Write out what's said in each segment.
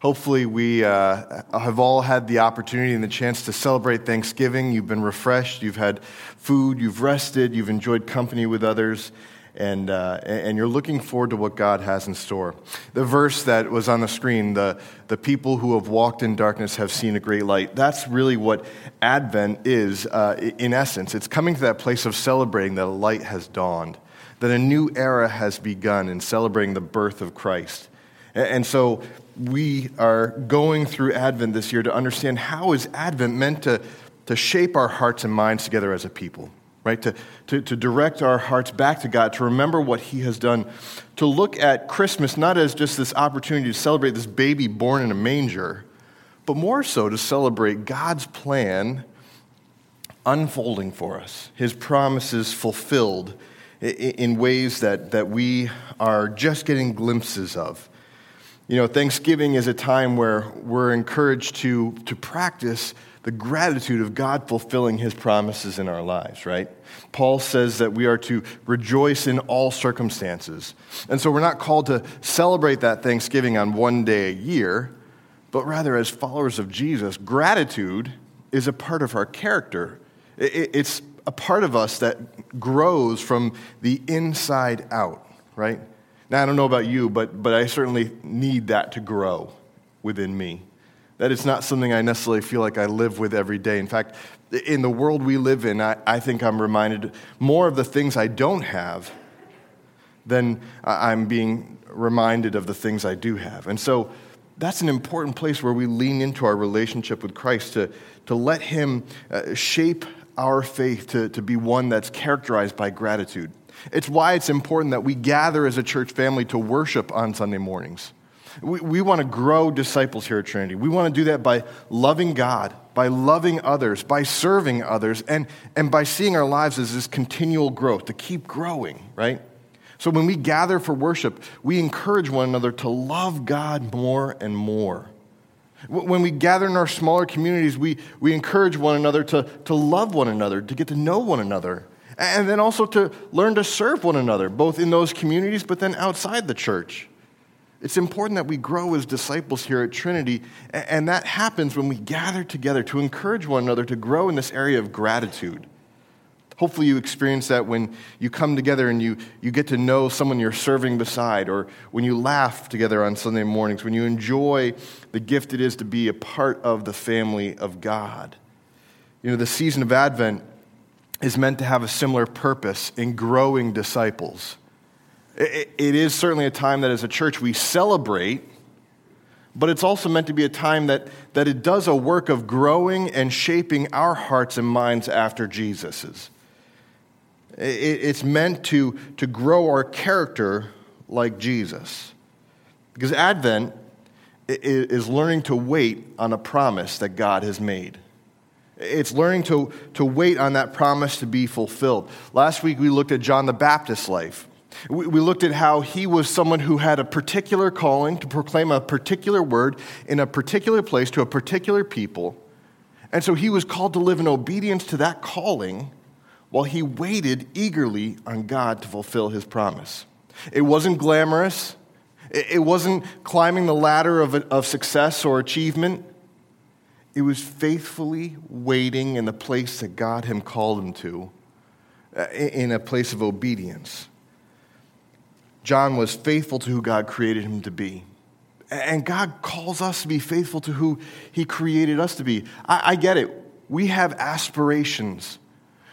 Hopefully we have all had the opportunity and the chance to celebrate Thanksgiving. You've been refreshed, you've had food, you've rested, you've enjoyed company with others, and you're looking forward to what God has in store. The verse that was on the screen, the people who have walked in darkness have seen a great light. That's really what Advent is in essence. It's coming to that place of celebrating that a light has dawned, that a new era has begun in celebrating the birth of Christ. And so we are going through Advent this year to understand how is Advent meant to shape our hearts and minds together as a people. Right, to direct our hearts back to God, to remember what he has done, to look at Christmas not as just this opportunity to celebrate this baby born in a manger, but more so to celebrate God's plan unfolding for us, his promises fulfilled in ways that we are just getting glimpses of. You know, Thanksgiving is a time where we're encouraged to practice the gratitude of God fulfilling his promises in our lives, right? Paul says that we are to rejoice in all circumstances. And so we're not called to celebrate that Thanksgiving on one day a year, but rather as followers of Jesus, gratitude is a part of our character. It's a part of us that grows from the inside out, right? Now, I don't know about you, but I certainly need that to grow within me. That it's not something I necessarily feel like I live with every day. In fact, in the world we live in, I think I'm reminded more of the things I don't have than I'm being reminded of the things I do have. And so that's an important place where we lean into our relationship with Christ to let him shape our faith to be one that's characterized by gratitude. It's why it's important that we gather as a church family to worship on Sunday mornings. We want to grow disciples here at Trinity. We want to do that by loving God, by loving others, by serving others, and by seeing our lives as this continual growth, to keep growing, right? So when we gather for worship, we encourage one another to love God more and more. When we gather in our smaller communities, we encourage one another to love one another, to get to know one another, and then also to learn to serve one another, both in those communities but then outside the church. It's important that we grow as disciples here at Trinity, and that happens when we gather together to encourage one another to grow in this area of gratitude. Hopefully you experience that when you come together and you get to know someone you're serving beside, or when you laugh together on Sunday mornings, when you enjoy the gift it is to be a part of the family of God. You know, the season of Advent is meant to have a similar purpose in growing disciples. It is certainly a time that as a church we celebrate, but it's also meant to be a time that it does a work of growing and shaping our hearts and minds after Jesus's. It's meant to grow our character like Jesus. Because Advent is learning to wait on a promise that God has made. It's learning to wait on that promise to be fulfilled. Last week we looked at John the Baptist's life. We looked at how he was someone who had a particular calling to proclaim a particular word in a particular place to a particular people. And so he was called to live in obedience to that calling while he waited eagerly on God to fulfill his promise. It wasn't glamorous. It wasn't climbing the ladder of success or achievement. It was faithfully waiting in the place that God had called him to, in a place of obedience. John was faithful to who God created him to be. And God calls us to be faithful to who he created us to be. I get it. We have aspirations.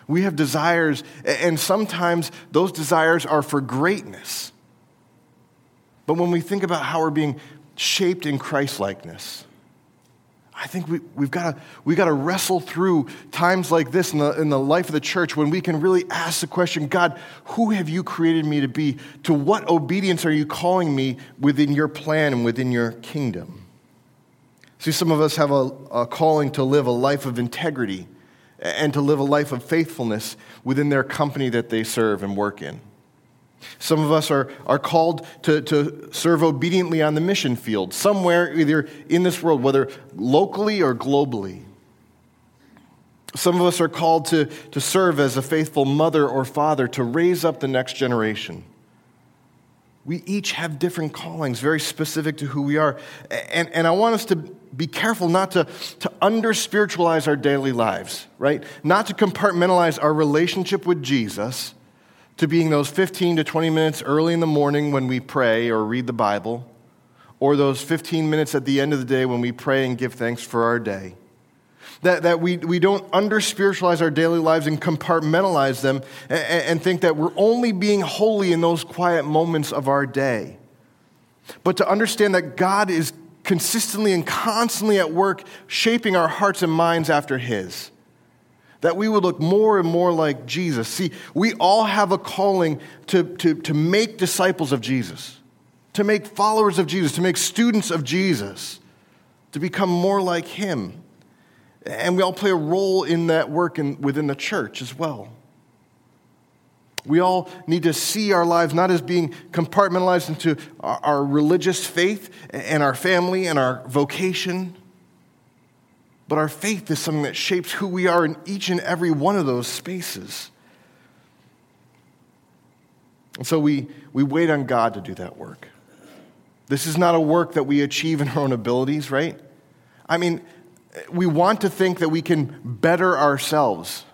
We have desires. And sometimes those desires are for greatness. But when we think about how we're being shaped in Christ-likeness, I think we've got to wrestle through times like this in the life of the church when we can really ask the question, God, who have you created me to be? To what obedience are you calling me within your plan and within your kingdom? See, some of us have a calling to live a life of integrity and to live a life of faithfulness within their company that they serve and work in. Some of us are called to serve obediently on the mission field, somewhere either in this world, whether locally or globally. Some of us are called to serve as a faithful mother or father, to raise up the next generation. We each have different callings, very specific to who we are. And I want us to be careful not to under-spiritualize our daily lives, right? Not to compartmentalize our relationship with Jesus to being those 15 to 20 minutes early in the morning when we pray or read the Bible, or those 15 minutes at the end of the day when we pray and give thanks for our day. That we don't under-spiritualize our daily lives and compartmentalize them and think that we're only being holy in those quiet moments of our day. But to understand that God is consistently and constantly at work shaping our hearts and minds after His. That we would look more and more like Jesus. See, we all have a calling to make disciples of Jesus, to make followers of Jesus, to make students of Jesus, to become more like Him. And we all play a role in that work within the church as well. We all need to see our lives not as being compartmentalized into our religious faith and our family and our vocation, but our faith is something that shapes who we are in each and every one of those spaces. And so we wait on God to do that work. This is not a work that we achieve in our own abilities, right? I mean, we want to think that we can better ourselves,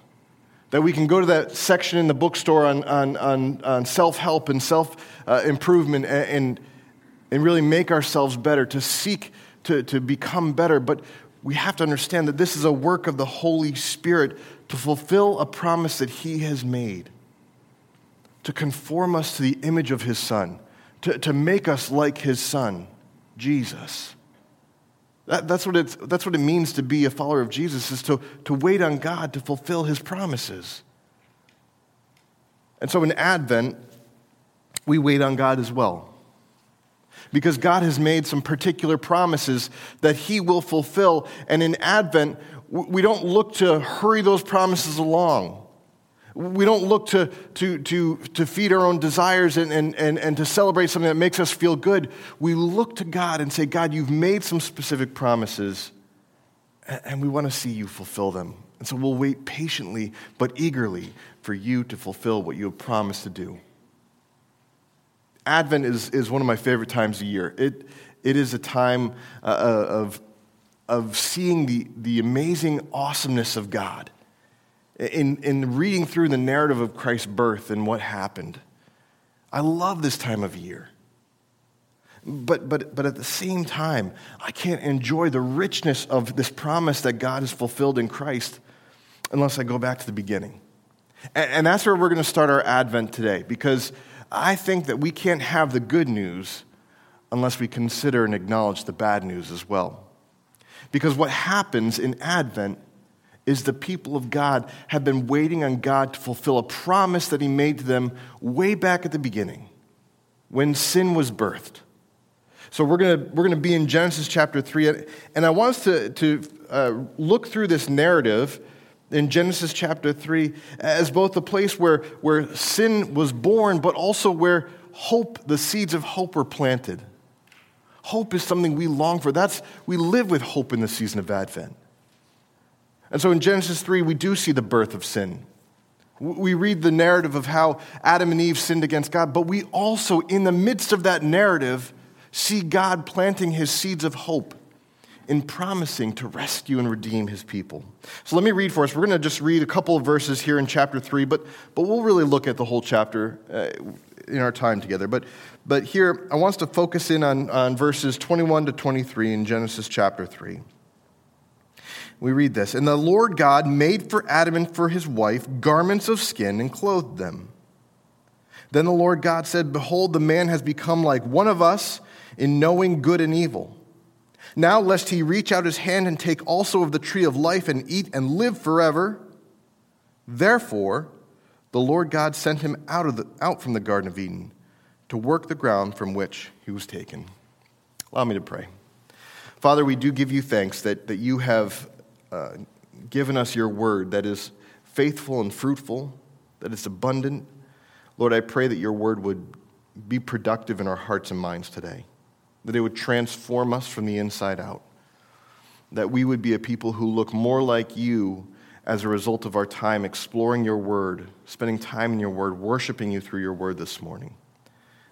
that we can go to that section in the bookstore on self-help and self-improvement and really make ourselves better, to seek to become better. But we have to understand that this is a work of the Holy Spirit to fulfill a promise that He has made, to conform us to the image of His Son, to make us like His Son, Jesus. That's what it means to be a follower of Jesus, is to wait on God to fulfill His promises. And so in Advent, we wait on God as well, because God has made some particular promises that He will fulfill. And in Advent, we don't look to hurry those promises along. We don't look to feed our own desires and to celebrate something that makes us feel good. We look to God and say, God, You've made some specific promises, and we want to see You fulfill them. And so we'll wait patiently but eagerly for You to fulfill what You have promised to do. Advent is one of my favorite times of year. It is a time of seeing the amazing awesomeness of God. In reading through the narrative of Christ's birth and what happened, I love this time of year. But at the same time, I can't enjoy the richness of this promise that God has fulfilled in Christ unless I go back to the beginning. And that's where we're going to start our Advent today, because I think that we can't have the good news unless we consider and acknowledge the bad news as well. Because what happens in Advent is the people of God have been waiting on God to fulfill a promise that He made to them way back at the beginning, when sin was birthed. So we're gonna be in Genesis chapter 3, and I want us to look through this narrative in Genesis chapter 3 as both the place where sin was born, but also where hope, the seeds of hope, were planted. Hope is something we long for. We live with hope in the season of Advent. And so in Genesis 3, we do see the birth of sin. We read the narrative of how Adam and Eve sinned against God, but we also, in the midst of that narrative, see God planting His seeds of hope in promising to rescue and redeem His people. So let me read for us. We're going to just read a couple of verses here in chapter 3, but we'll really look at the whole chapter in our time together. But here, I want us to focus in on verses 21 to 23 in Genesis chapter 3. We read this. And the Lord God made for Adam and for his wife garments of skin and clothed them. Then the Lord God said, Behold, the man has become like one of us in knowing good and evil. Now lest he reach out his hand and take also of the tree of life and eat and live forever. Therefore, the Lord God sent him out from the Garden of Eden to work the ground from which he was taken. Allow me to pray. Father, we do give You thanks that You have given us Your word that is faithful and fruitful, that it's abundant. Lord, I pray that Your word would be productive in our hearts and minds today, that it would transform us from the inside out, that we would be a people who look more like You as a result of our time exploring Your word, spending time in Your word, worshiping You through Your word this morning.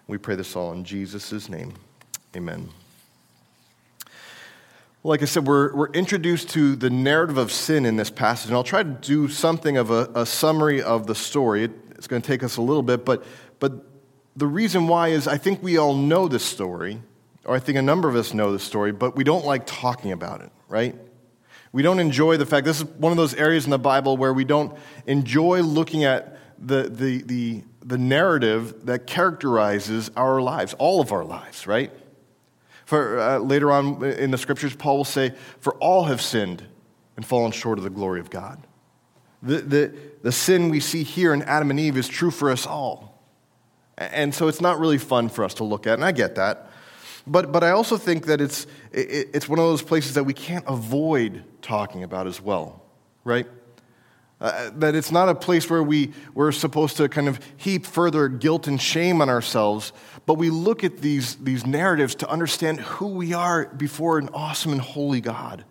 We pray this all in Jesus' name. Amen. Well, like I said, we're introduced to the narrative of sin in this passage, and I'll try to do something of a summary of the story. It's going to take us a little bit, but the reason why is I think we all know this story, or I think a number of us know this story, but we don't like talking about it, right? We don't enjoy the fact. This is one of those areas in the Bible where we don't enjoy looking at the narrative that characterizes our lives, all of our lives, right? For later on in the scriptures, Paul will say, "For all have sinned and fallen short of the glory of God." The sin we see here in Adam and Eve is true for us all, and so it's not really fun for us to look at. And I get that, but I also think that it's one of those places that we can't avoid talking about as well, right? That it's not a place where we're supposed to kind of heap further guilt and shame on ourselves, but we look at these narratives to understand who we are before an awesome and holy God.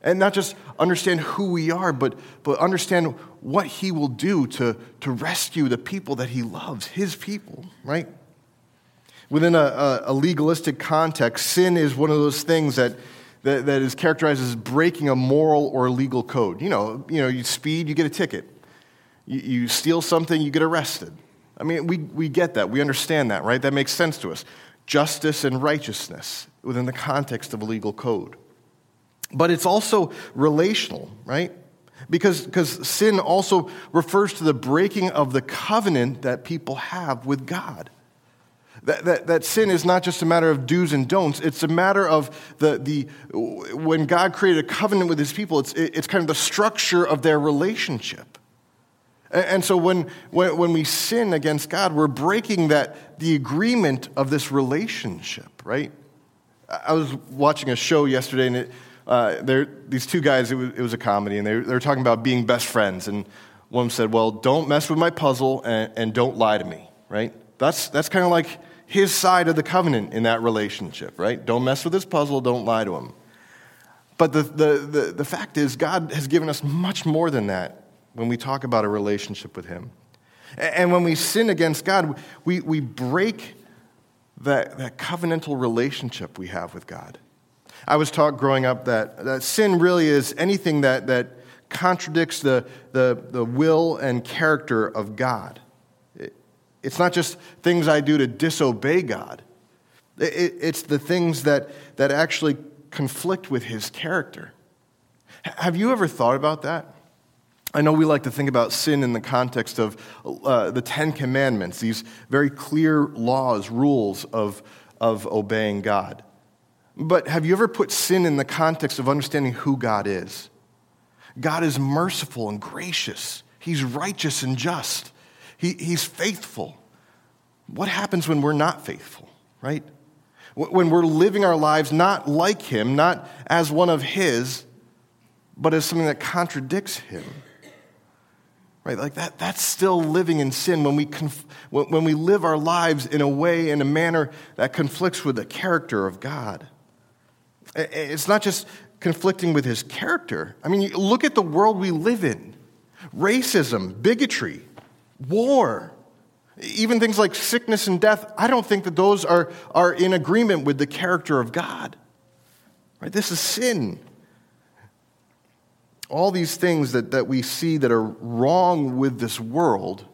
And not just understand who we are, but understand what he will do to rescue the people that he loves, his people, right? Within a legalistic context, sin is one of those things that is characterized as breaking a moral or legal code. You know, you speed, you get a ticket. You steal something, you get arrested. I mean, we get that. We understand that, right? That makes sense to us. Justice and righteousness within the context of a legal code. But it's also relational, right? Because sin also refers to the breaking of the covenant that people have with God. That sin is not just a matter of do's and don'ts. It's a matter of the when God created a covenant with his people, it's kind of the structure of their relationship. And so when we sin against God, we're breaking the agreement of this relationship, right? I was watching a show yesterday, and these two guys, it was a comedy, and they were talking about being best friends. And one of them said, "Well, don't mess with my puzzle and don't lie to me," right? That's kind of like his side of the covenant in that relationship, right? Don't mess with his puzzle, don't lie to him. But the fact is, God has given us much more than that when we talk about a relationship with him. And when we sin against God, we break that covenantal relationship we have with God. I was taught growing up that sin really is anything that contradicts the will and character of God. It's not just things I do to disobey God. It's the things that actually conflict with his character. Have you ever thought about that? I know we like to think about sin in the context of the Ten Commandments, these very clear laws, rules of obeying God. But have you ever put sin in the context of understanding who God is? God is merciful and gracious. He's righteous and just. He's faithful. What happens when we're not faithful, right? When we're living our lives not like him, not as one of his, but as something that contradicts him, right? Like that's still living in sin when we live our lives in a manner that conflicts with the character of God. It's not just conflicting with his character. I mean, look at the world we live in. Racism, bigotry, war, even things like sickness and death, I don't think that those are in agreement with the character of God. Right? This is sin. All these things that we see that are wrong with this world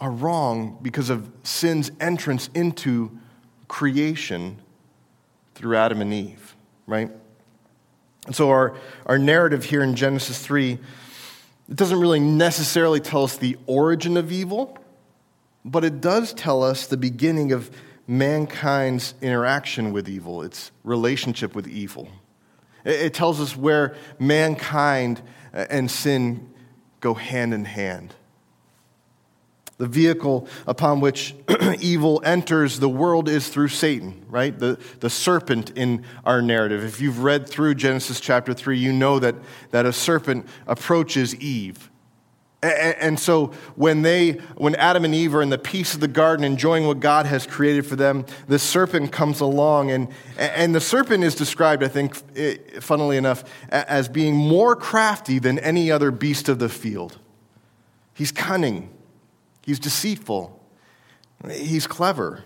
are wrong because of sin's entrance into creation through Adam and Eve, right? And so our narrative here in Genesis 3, it doesn't really necessarily tell us the origin of evil, but it does tell us the beginning of mankind's interaction with evil, its relationship with evil. It tells us where mankind and sin go hand in hand. The vehicle upon which evil enters the world is through Satan, right? The serpent in our narrative. If you've read through Genesis chapter 3, you know that a serpent approaches Eve. And so when Adam and Eve are in the peace of the garden enjoying what God has created for them, the serpent comes along, and the serpent is described, I think, funnily enough, as being more crafty than any other beast of the field. He's cunning. He's deceitful. He's clever.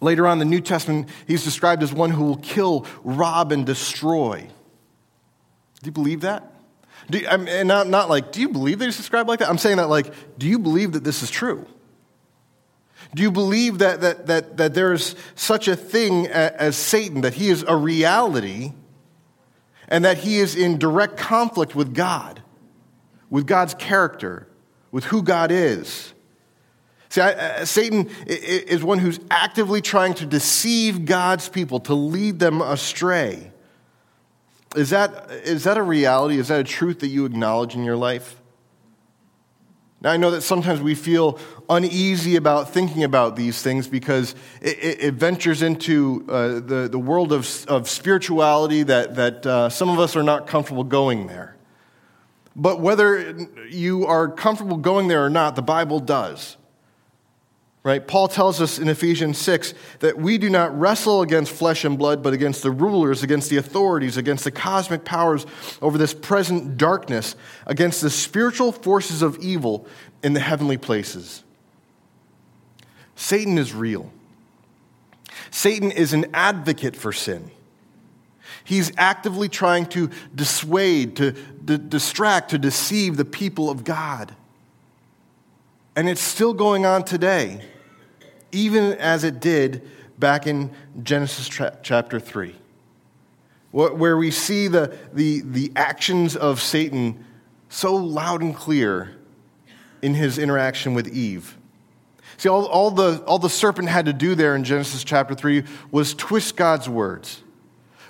Later on in the New Testament, he's described as one who will kill, rob, and destroy. Do you believe that? Do you believe that he's described like that? I'm saying that like, do you believe that this is true? Do you believe that there is such a thing as Satan, that he is a reality and that he is in direct conflict with God, with God's character, with who God is? See, Satan is one who's actively trying to deceive God's people, to lead them astray. Is that a reality? Is that a truth that you acknowledge in your life? Now, I know that sometimes we feel uneasy about thinking about these things because it ventures into the world of spirituality that some of us are not comfortable going there. But whether you are comfortable going there or not, the Bible does. Right? Paul tells us in Ephesians 6 that we do not wrestle against flesh and blood, but against the rulers, against the authorities, against the cosmic powers over this present darkness, against the spiritual forces of evil in the heavenly places. Satan is real. Satan is an advocate for sin. He's actively trying to dissuade, to distract, to deceive the people of God. And it's still going on today, even as it did back in Genesis chapter 3, where we see the actions of Satan so loud and clear in his interaction with Eve. See, all the serpent had to do there in Genesis chapter 3 was twist God's words,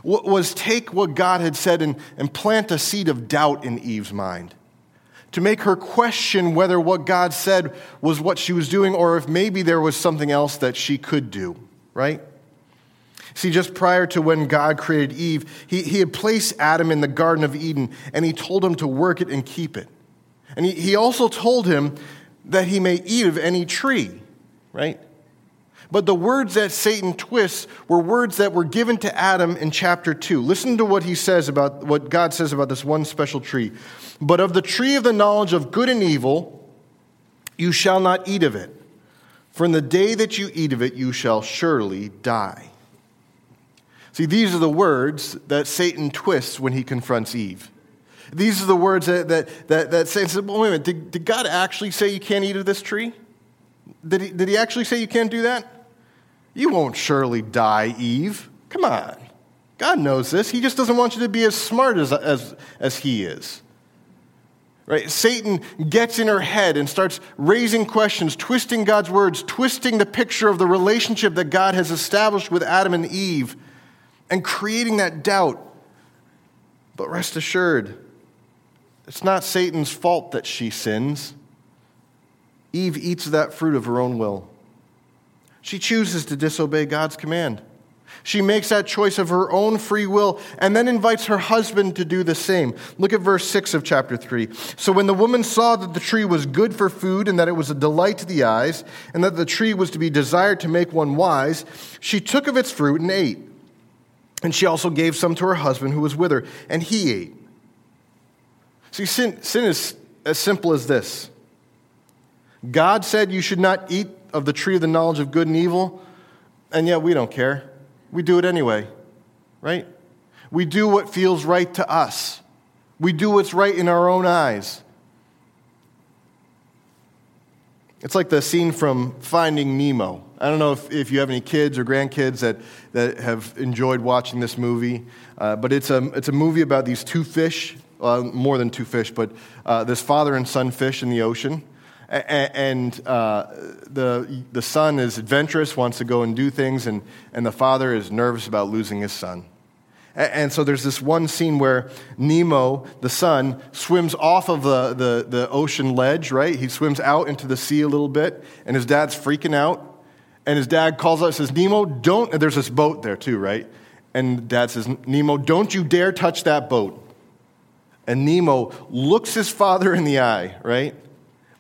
was take what God had said and plant a seed of doubt in Eve's mind, to make her question whether what God said was what she was doing or if maybe there was something else that she could do, right? See, just prior to when God created Eve, he had placed Adam in the Garden of Eden, and he told him to work it and keep it. And he also told him that he may eat of any tree, right? But the words that Satan twists were words that were given to Adam in chapter 2. Listen to what he says about what God says about this one special tree. But of the tree of the knowledge of good and evil, you shall not eat of it. For in the day that you eat of it, you shall surely die. See, these are the words that Satan twists when he confronts Eve. These are the words that Satan says, well, wait a minute, did God actually say you can't eat of this tree? Did he actually say you can't do that? You won't surely die, Eve. Come on. God knows this. He just doesn't want you to be as smart as he is. Right? Satan gets in her head and starts raising questions, twisting God's words, twisting the picture of the relationship that God has established with Adam and Eve, and creating that doubt. But rest assured, it's not Satan's fault that she sins. Eve eats that fruit of her own will. She chooses to disobey God's command. She makes that choice of her own free will and then invites her husband to do the same. Look at verse 6 of chapter 3. So when the woman saw that the tree was good for food and that it was a delight to the eyes and that the tree was to be desired to make one wise, she took of its fruit and ate. And she also gave some to her husband who was with her, and he ate. See, sin is as simple as this. God said you should not eat of the tree of the knowledge of good and evil, and yet we don't care. We do it anyway, right? We do what feels right to us. We do what's right in our own eyes. It's like the scene from Finding Nemo. I don't know if you have any kids or grandkids that have enjoyed watching this movie, but it's a movie about these two fish, more than two fish, but this father and son fish in the ocean. And the son is adventurous, wants to go and do things, and the father is nervous about losing his son. And so there's this one scene where Nemo, the son, swims off of the ocean ledge, right? He swims out into the sea a little bit, and his dad's freaking out. And his dad calls out and says, Nemo, don't, and there's this boat there too, right? And dad says, Nemo, don't you dare touch that boat. And Nemo looks his father in the eye, right?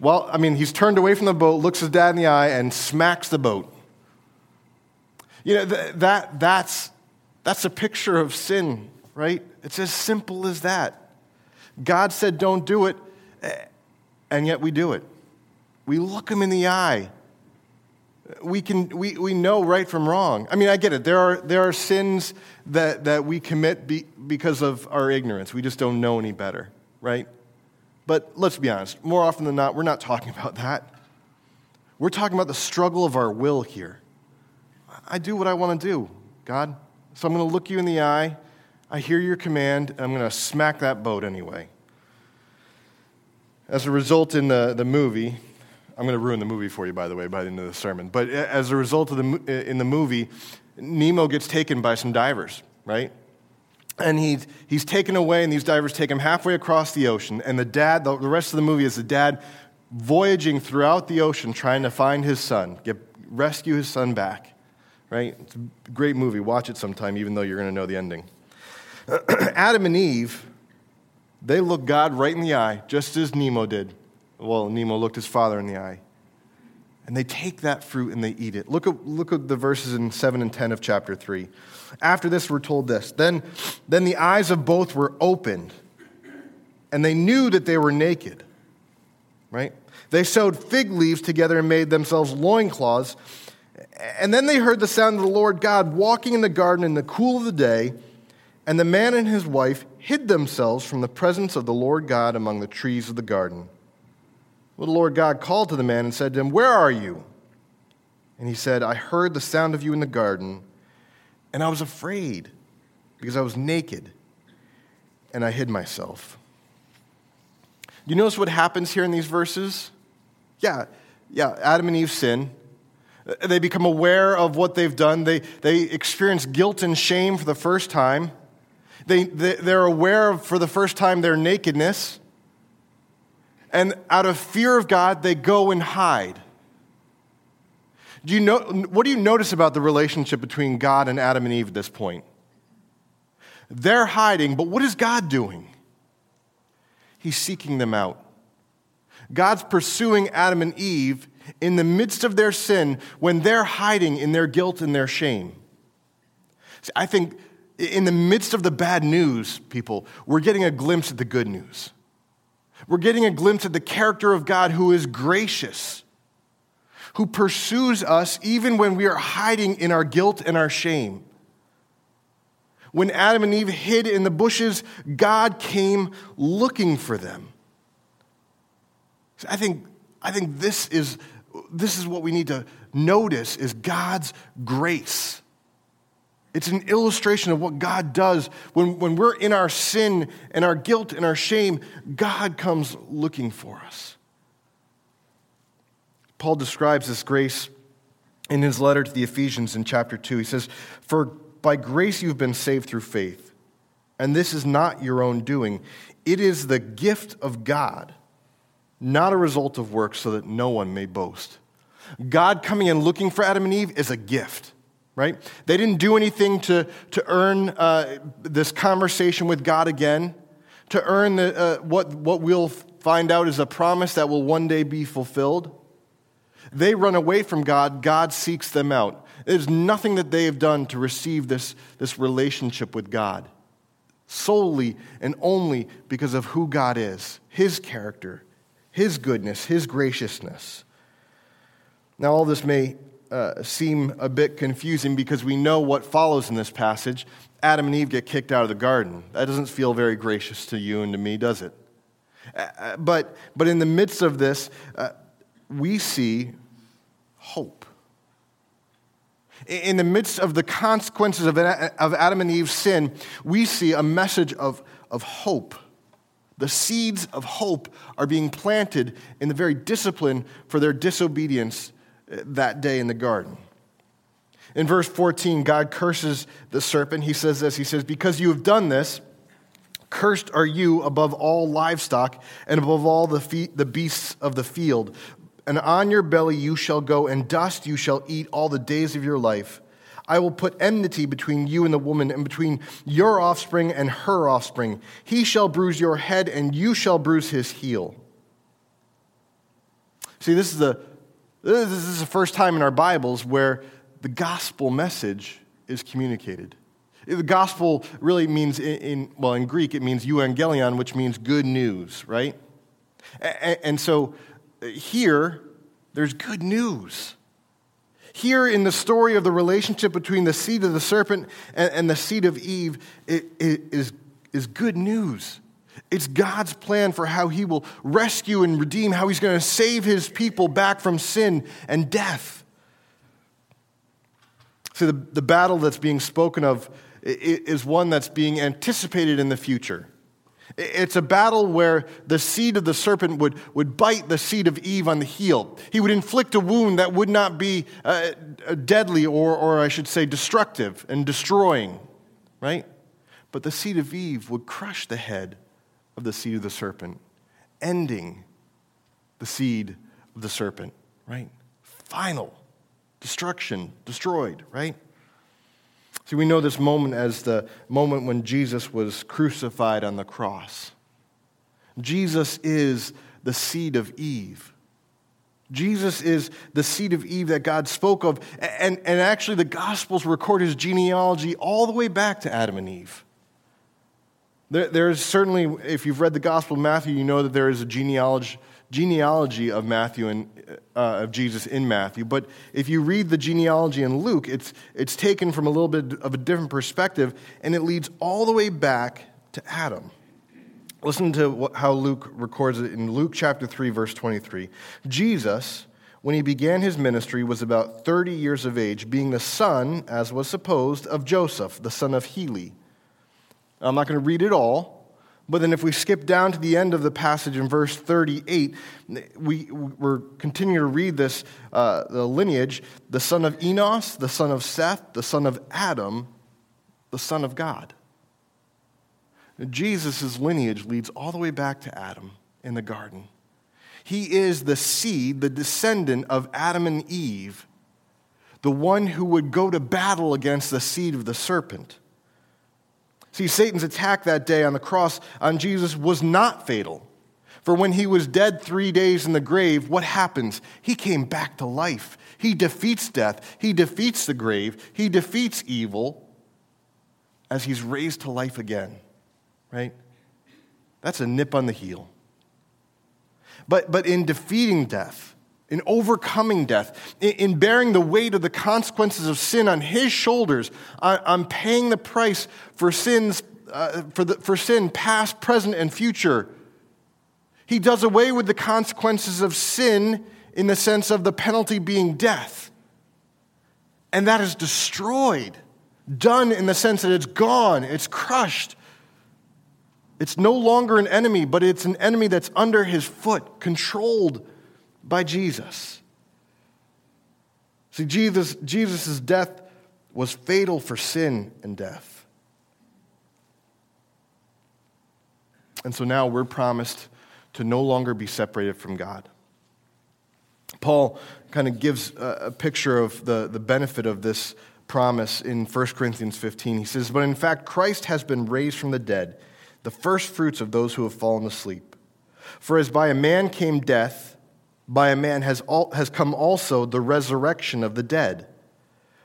Well, I mean, he's turned away from the boat, looks his dad in the eye, and smacks the boat. You know, that's a picture of sin, right? It's as simple as that. God said don't do it, and yet we do it. We look him in the eye. we know right from wrong. I mean, I get it. There are sins that we commit because of our ignorance. We just don't know any better, right? But let's be honest. More often than not, we're not talking about that. We're talking about the struggle of our will here. I do what I want to do, God. So I'm going to look you in the eye. I hear your command, and I'm going to smack that boat anyway. As a result, in the movie, I'm going to ruin the movie for you, by the way, by the end of the sermon. But as a result in the movie, Nemo gets taken by some divers, right? And he's taken away, and these divers take him halfway across the ocean. And the dad, the rest of the movie is the dad voyaging throughout the ocean, trying to find his son, rescue his son back, right? It's a great movie. Watch it sometime, even though you're going to know the ending. Adam and Eve, they looked God right in the eye, just as Nemo did. Well, Nemo looked his father in the eye. And they take that fruit and they eat it. Look at the verses in 7 and 10 of chapter 3. After this, we're told this. Then the eyes of both were opened, and they knew that they were naked. Right? They sewed fig leaves together and made themselves loincloths. And then they heard the sound of the Lord God walking in the garden in the cool of the day. And the man and his wife hid themselves from the presence of the Lord God among the trees of the garden. Well, the Lord God called to the man and said to him, "Where are you?" And he said, "I heard the sound of you in the garden, and I was afraid because I was naked, and I hid myself." You notice what happens here in these verses? Yeah, Adam and Eve sin. They become aware of what they've done. They experience guilt and shame for the first time. They're aware of, for the first time, their nakedness. And out of fear of God, they go and hide. What do you notice about the relationship between God and Adam and Eve at this point? They're hiding, but what is God doing? He's seeking them out. God's pursuing Adam and Eve in the midst of their sin when they're hiding in their guilt and their shame. See, I think in the midst of the bad news, people, we're getting a glimpse at the good news. We're getting a glimpse at the character of God who is gracious, who pursues us even when we are hiding in our guilt and our shame. When Adam and Eve hid in the bushes, God came looking for them. See, I think this is what we need to notice is God's grace. It's an illustration of what God does. When we're in our sin and our guilt and our shame, God comes looking for us. Paul describes this grace in his letter to the Ephesians in chapter 2. He says, "For by grace you've been saved through faith, and this is not your own doing. It is the gift of God, not a result of works, so that no one may boast." God coming and looking for Adam and Eve is a gift, right? They didn't do anything to earn this conversation with God again, to earn what we'll find out is a promise that will one day be fulfilled. They run away from God. God seeks them out. There's nothing that they have done to receive this relationship with God, solely and only because of who God is, his character, his goodness, his graciousness. Now, all this may seem a bit confusing because we know what follows in this passage. Adam and Eve get kicked out of the garden. That doesn't feel very gracious to you and to me, does it? But in the midst of this, we see hope. In the midst of the consequences of Adam and Eve's sin, we see a message of hope. The seeds of hope are being planted in the very discipline for their disobedience that day in the garden. In verse 14, God curses the serpent. He says this, he says, "Because you have done this, cursed are you above all livestock and above all the beasts of the field. And on your belly you shall go, and dust you shall eat all the days of your life. I will put enmity between you and the woman, and between your offspring and her offspring. He shall bruise your head, and you shall bruise his heel." See, this is the first time in our Bibles where the gospel message is communicated. The gospel really means, in Greek, it means euangelion, which means good news, right? And so here, there's good news. Here in the story of the relationship between the seed of the serpent and the seed of Eve, it is good news. It's God's plan for how he will rescue and redeem, how he's going to save his people back from sin and death. See, the battle that's being spoken of is one that's being anticipated in the future. It's a battle where the seed of the serpent would bite the seed of Eve on the heel. He would inflict a wound that would not be deadly or I should say destructive and destroying, right? But the seed of Eve would crush the head of the seed of the serpent, ending the seed of the serpent, right? Final destruction, destroyed, right? See, we know this moment as the moment when Jesus was crucified on the cross. Jesus is the seed of Eve. Jesus is the seed of Eve that God spoke of. And actually, the Gospels record his genealogy all the way back to Adam and Eve. There's certainly, if you've read the Gospel of Matthew, you know that there is a genealogy of Matthew and of Jesus in Matthew. But if you read the genealogy in Luke, it's taken from a little bit of a different perspective, and it leads all the way back to Adam. Listen to how Luke records it in Luke chapter 3, verse 23. Jesus, when he began his ministry, was about 30 years of age, being the son, as was supposed, of Joseph, the son of Heli. I'm not going to read it all. But then if we skip down to the end of the passage in verse 38, we're continuing to read this the lineage, the son of Enos, the son of Seth, the son of Adam, the son of God. Jesus' lineage leads all the way back to Adam in the garden. He is the seed, the descendant of Adam and Eve, the one who would go to battle against the seed of the serpent. See, Satan's attack that day on the cross on Jesus was not fatal. For when he was dead 3 days in the grave, what happens? He came back to life. He defeats death. He defeats the grave. He defeats evil as he's raised to life again, right? That's a nip on the heel. But in defeating death, in overcoming death, in bearing the weight of the consequences of sin on his shoulders, I'm paying the price for sins, for sin past, present, and future. He does away with the consequences of sin in the sense of the penalty being death. And that is destroyed, done in the sense that it's gone, it's crushed. It's no longer an enemy, but it's an enemy that's under his foot, controlled by Jesus. See, Jesus' death was fatal for sin and death. And so now we're promised to no longer be separated from God. Paul kind of gives a picture of the benefit of this promise in 1 Corinthians 15. He says, "But in fact, Christ has been raised from the dead, the first fruits of those who have fallen asleep. For as by a man came death, by a man has come also the resurrection of the dead.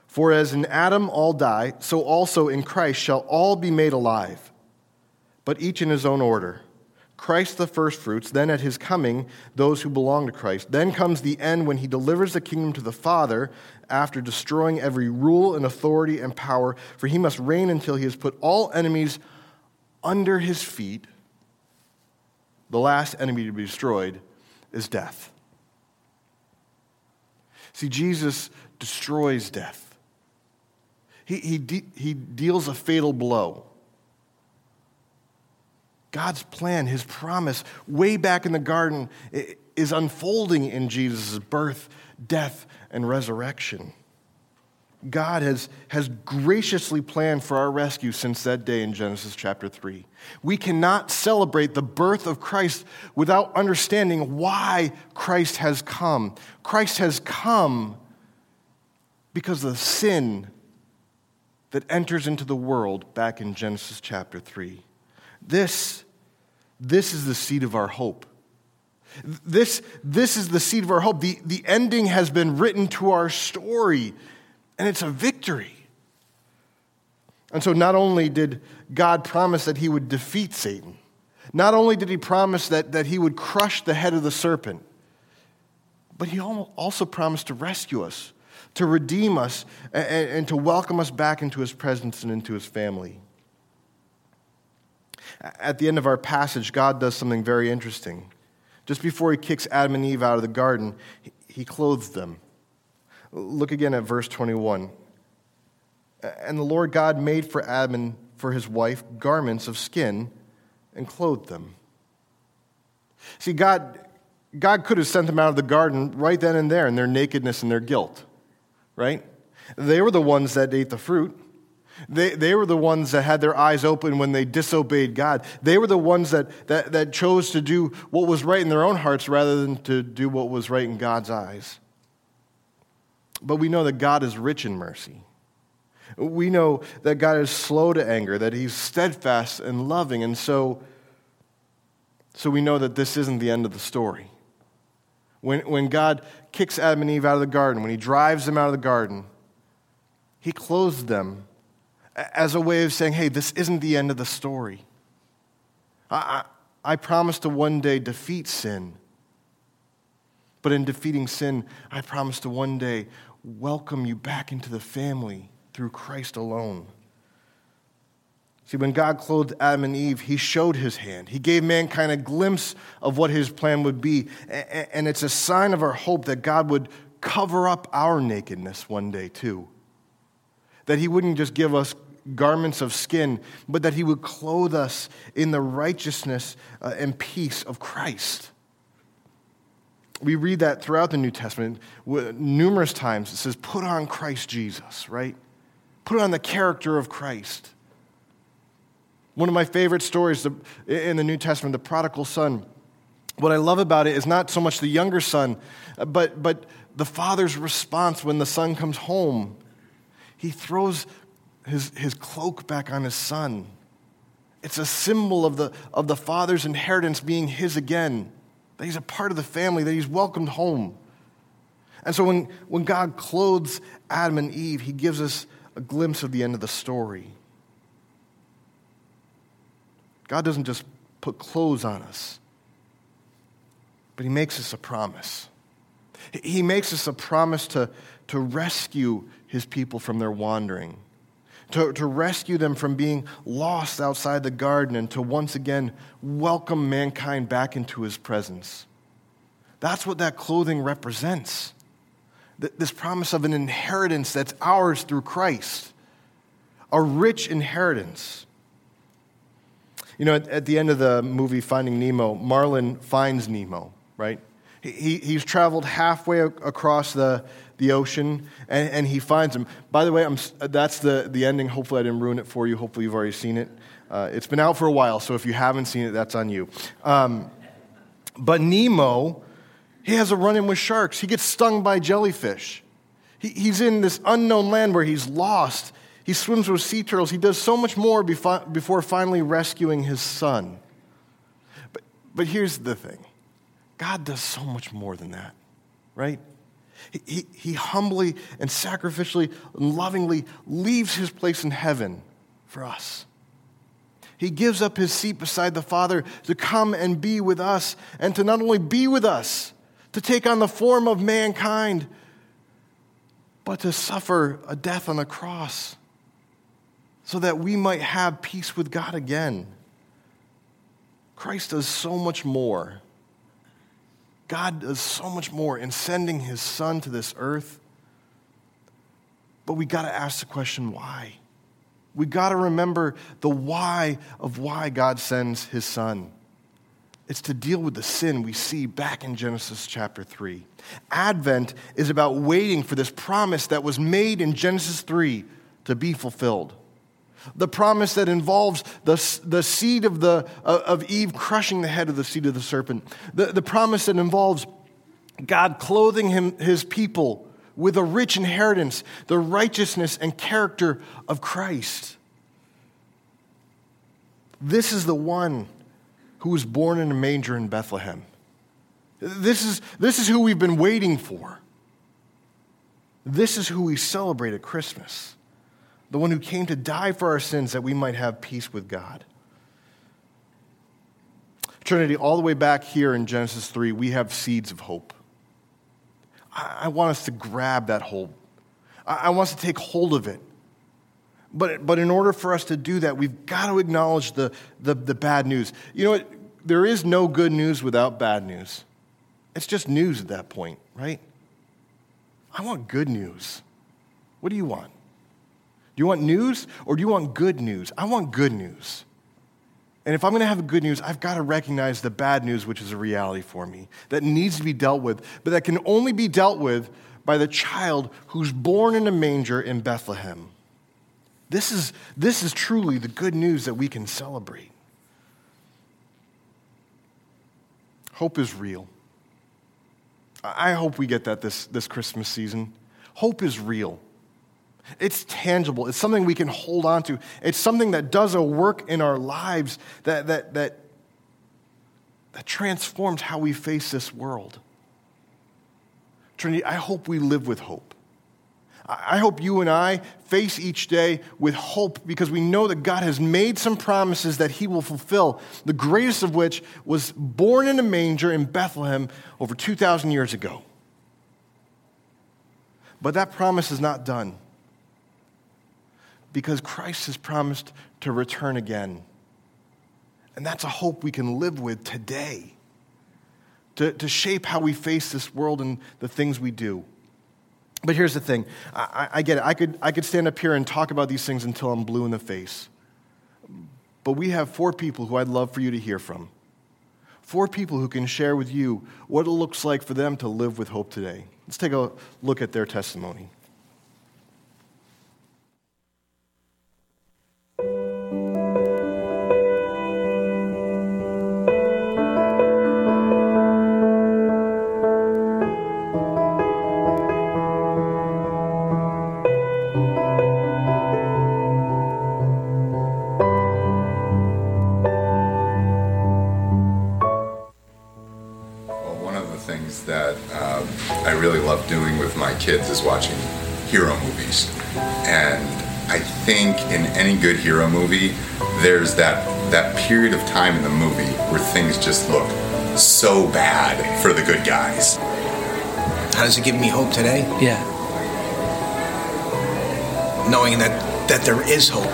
For as in Adam all die, so also in Christ shall all be made alive, but each in his own order. Christ the firstfruits, then at his coming, those who belong to Christ. Then comes the end when he delivers the kingdom to the Father after destroying every rule and authority and power, for he must reign until he has put all enemies under his feet." The last enemy to be destroyed is death. See, Jesus destroys death. He deals a fatal blow. God's plan, his promise, way back in the garden, is unfolding in Jesus' birth, death, and resurrection. God has graciously planned for our rescue since that day in Genesis chapter 3. We cannot celebrate the birth of Christ without understanding why Christ has come. Christ has come because of the sin that enters into the world back in Genesis chapter 3. This is the seed of our hope. This is the seed of our hope. The ending has been written to our story. And it's a victory. And so not only did God promise that he would defeat Satan, not only did he promise that he would crush the head of the serpent, but he also promised to rescue us, to redeem us and to welcome us back into his presence and into his family. At the end of our passage, God does something very interesting. Just before he kicks Adam and Eve out of the garden, he clothes them. Look again at verse 21. And the Lord God made for Adam and for his wife garments of skin and clothed them. See, God could have sent them out of the garden right then and there in their nakedness and their guilt, right? They were the ones that ate the fruit. They were the ones that had their eyes open when they disobeyed God. They were the ones that chose to do what was right in their own hearts rather than to do what was right in God's eyes. But we know that God is rich in mercy. We know that God is slow to anger, that he's steadfast and loving. And so we know that this isn't the end of the story. When God kicks Adam and Eve out of the garden, when he drives them out of the garden, he clothes them as a way of saying, hey, this isn't the end of the story. I promise to one day defeat sin. But in defeating sin, I promise to one day welcome you back into the family through Christ alone. See, when God clothed Adam and Eve, he showed his hand. He gave mankind a glimpse of what his plan would be. And it's a sign of our hope that God would cover up our nakedness one day too. That he wouldn't just give us garments of skin, but that he would clothe us in the righteousness and peace of Christ. We read that throughout the New Testament numerous times. It says, put on Christ Jesus, right? Put on the character of Christ. One of my favorite stories in the New Testament, the prodigal son. What I love about it is not so much the younger son, but the father's response when the son comes home. He throws his cloak back on his son. It's a symbol of the father's inheritance being his again, that he's a part of the family, that he's welcomed home. And so when God clothes Adam and Eve, he gives us a glimpse of the end of the story. God doesn't just put clothes on us, but he makes us a promise. He makes us a promise to rescue his people from their wandering, to rescue them from being lost outside the garden, and to once again welcome mankind back into his presence. That's what that clothing represents, this promise of an inheritance that's ours through Christ, a rich inheritance. You know, at the end of the movie Finding Nemo, Marlin finds Nemo, right? He's traveled halfway across the ocean, and he finds him. By the way, that's the ending. Hopefully I didn't ruin it for you. Hopefully you've already seen it. It's been out for a while, so if you haven't seen it, that's on you. But Nemo, he has a run-in with sharks. He gets stung by jellyfish. He's in this unknown land where he's lost. He swims with sea turtles. He does so much more before finally rescuing his son. But here's the thing. God does so much more than that, right? He humbly and sacrificially and lovingly leaves his place in heaven for us. He gives up his seat beside the Father to come and be with us, and to not only be with us, to take on the form of mankind, but to suffer a death on a cross so that we might have peace with God again. Christ does so much more. God does so much more in sending his son to this earth. But we got to ask the question, why? We got to remember the why of why God sends his son. It's to deal with the sin we see back in Genesis chapter 3. Advent is about waiting for this promise that was made in Genesis 3 to be fulfilled. The promise that involves the seed of Eve crushing the head of the seed of the serpent. The promise that involves God clothing his people with a rich inheritance, the righteousness and character of Christ. This is the one who was born in a manger in Bethlehem. This is who we've been waiting for. This is who we celebrate at Christmas. The one who came to die for our sins that we might have peace with God. Trinity, all the way back here in Genesis 3, we have seeds of hope. I want us to grab that I want us to take hold of it. But in order for us to do that, we've got to acknowledge the bad news. You know what? There is no good news without bad news. It's just news at that point, right? I want good news. What do you want? Do you want news or do you want good news? I want good news. And if I'm going to have good news, I've got to recognize the bad news, which is a reality for me, that needs to be dealt with, but that can only be dealt with by the child who's born in a manger in Bethlehem. This is truly the good news that we can celebrate. Hope is real. I hope we get that this Christmas season. Hope is real. It's tangible. It's something we can hold on to. It's something that does a work in our lives that transforms how we face this world. Trinity, I hope we live with hope. I hope you and I face each day with hope because we know that God has made some promises that he will fulfill, the greatest of which was born in a manger in Bethlehem over 2,000 years ago. But that promise is not done because Christ has promised to return again. And that's a hope we can live with today to shape how we face this world and the things we do. But here's the thing. I get it. I could stand up here and talk about these things until I'm blue in the face. But we have 4 people who I'd love for you to hear from. 4 people who can share with you what it looks like for them to live with hope today. Let's take a look at their testimony. Doing with my kids is watching hero movies, and I think in any good hero movie there's that period of time in the movie where things just look so bad for the good guys. How does it give me hope today? Yeah, knowing that there is hope.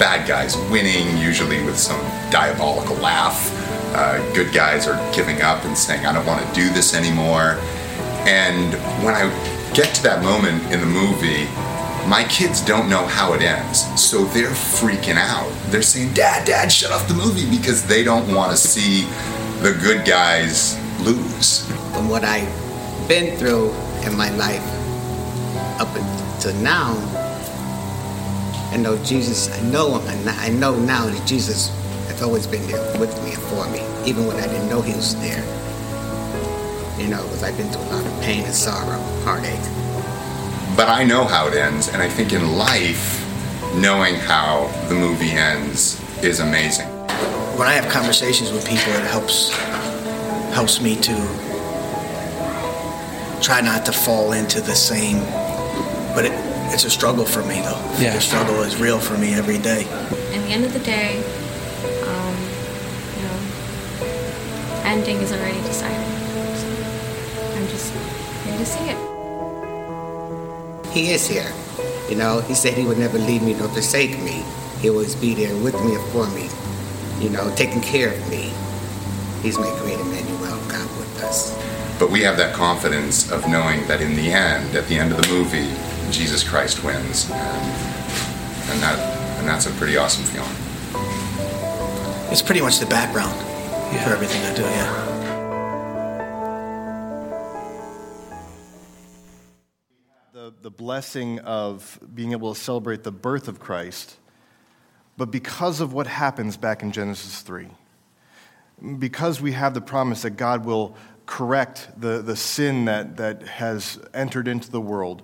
Bad guys winning, usually with some diabolical laugh. Good guys are giving up and saying, I don't want to do this anymore. And when I get to that moment in the movie, my kids don't know how it ends. So they're freaking out. They're saying, Dad, shut off the movie, because they don't want to see the good guys lose. From what I've been through in my life up until now, I know Jesus, I know him, and I know now that Jesus has always been there with me and for me, even when I didn't know he was there. You know, because I've been through a lot of pain and sorrow, heartache. But I know how it ends, and I think in life, knowing how the movie ends is amazing. When I have conversations with people, it helps me to try not to fall into the same. But it's a struggle for me, though. Yeah. The struggle is real for me every day. At the end of the day, ending is already decided. I'm just here to see it. He is here. You know, he said he would never leave me nor forsake me. He'll always be there with me and for me, you know, taking care of me. He's my great Emmanuel, God with us. But we have that confidence of knowing that in the end, at the end of the movie, Jesus Christ wins. And that's a pretty awesome feeling. It's pretty much the background for everything I do, yeah. The blessing of being able to celebrate the birth of Christ, but because of what happens back in Genesis 3, because we have the promise that God will correct the sin that has entered into the world,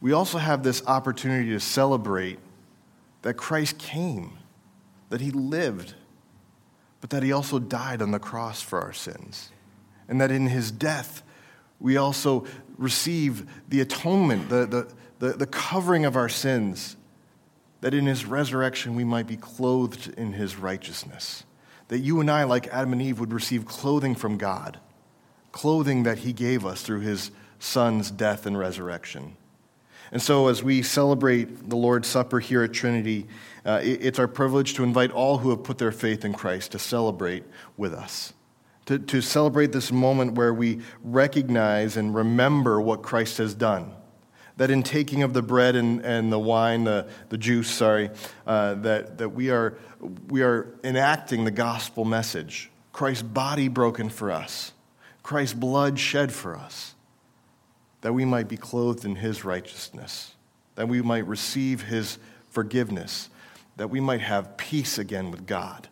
we also have this opportunity to celebrate that Christ came, that he lived, but that he also died on the cross for our sins, and that in his death, we also receive the atonement, the covering of our sins, that in his resurrection we might be clothed in his righteousness, that you and I, like Adam and Eve, would receive clothing from God, clothing that he gave us through his son's death and resurrection. And so as we celebrate the Lord's Supper here at Trinity, it's our privilege to invite all who have put their faith in Christ to celebrate with us, to celebrate this moment where we recognize and remember what Christ has done, that in taking of the bread and the wine, the juice, that we are enacting the gospel message, Christ's body broken for us, Christ's blood shed for us, that we might be clothed in his righteousness, that we might receive his forgiveness, that we might have peace again with God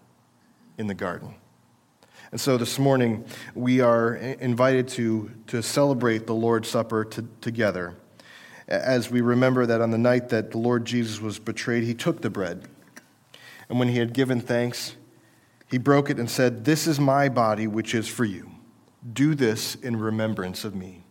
in the garden. And so this morning, we are invited to celebrate the Lord's Supper together as we remember that on the night that the Lord Jesus was betrayed, he took the bread. And when he had given thanks, he broke it and said, "This is my body, which is for you. Do this in remembrance of me."